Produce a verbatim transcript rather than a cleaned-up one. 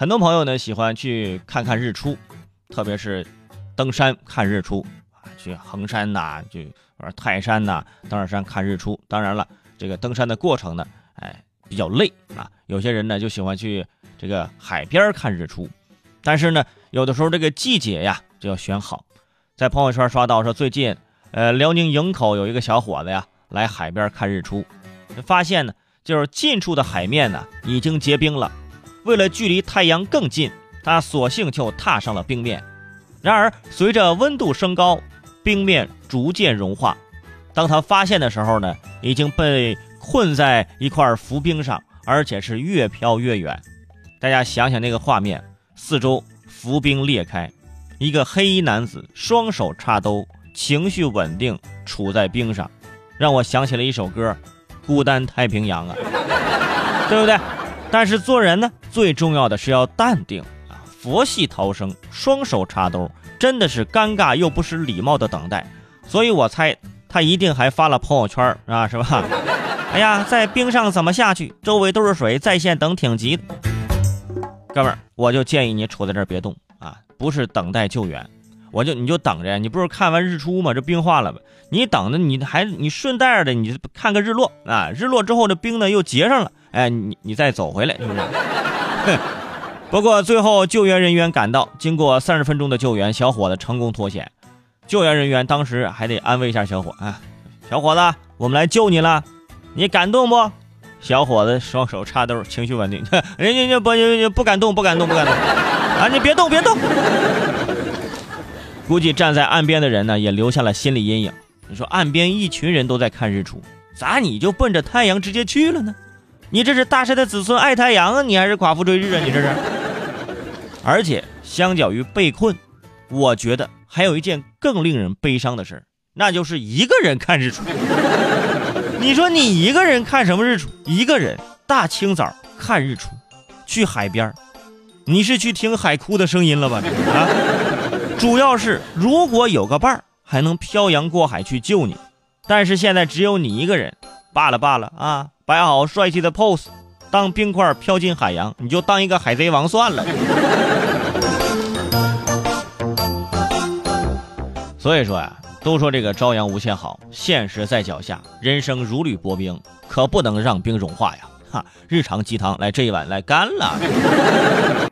很多朋友呢喜欢去看看日出，特别是登山看日出啊，去衡山呐、啊，去玩泰山呐、啊，登上山看日出。当然了，这个登山的过程呢，哎，比较累啊。有些人呢就喜欢去这个海边看日出，但是呢，有的时候这个季节呀就要选好。在朋友圈刷到说，最近呃辽宁营口有一个小伙子呀来海边看日出，发现呢就是近处的海面呢已经结冰了。为了距离太阳更近，他索性就踏上了冰面。然而随着温度升高，冰面逐渐融化。当他发现的时候呢，已经被困在一块浮冰上，而且是越飘越远。大家想想那个画面，四周浮冰裂开，一个黑衣男子双手插兜，情绪稳定，杵在冰上，让我想起了一首歌，孤单太平洋啊，对不对？但是做人呢，最重要的是要淡定啊，佛系逃生，双手插兜，真的是尴尬又不失礼貌的等待。所以我猜他一定还发了朋友圈啊，是吧？哎呀，在冰上怎么下去？周围都是水，在线等挺急的。哥们儿，我就建议你杵在这儿别动啊，不是等待救援，我就你就等着，你不是看完日出吗？这冰化了呗，你等着，你还你顺带的你看个日落啊，日落之后这冰呢又结上了。哎，你你再走回来，是不是？不过最后救援人员赶到，经过三十分钟的救援，小伙子成功脱险。救援人员当时还得安慰一下小伙啊，小伙子，我们来救你了，你感动不？小伙子双手插兜，情绪稳定，人家就不不敢动，不敢动，不敢动啊！你别动，别动。估计站在岸边的人呢，也留下了心理阴影。你说岸边一群人都在看日出，咋你就奔着太阳直接去了呢？你这是大山的子孙爱太阳啊，你还是寡妇追日啊，你这是。而且相较于被困，我觉得还有一件更令人悲伤的事，那就是一个人看日出。你说你一个人看什么日出？一个人大清早看日出，去海边，你是去听海哭的声音了吧？啊，主要是如果有个伴儿，还能漂洋过海去救你，但是现在只有你一个人，罢了罢了啊。摆好帅气的 pose， 当冰块飘进海洋，你就当一个海贼王算了。所以说呀、啊，都说这个朝阳无限好，现实在脚下，人生如履薄冰，可不能让冰融化呀！哈，日常鸡汤来这一碗来干了。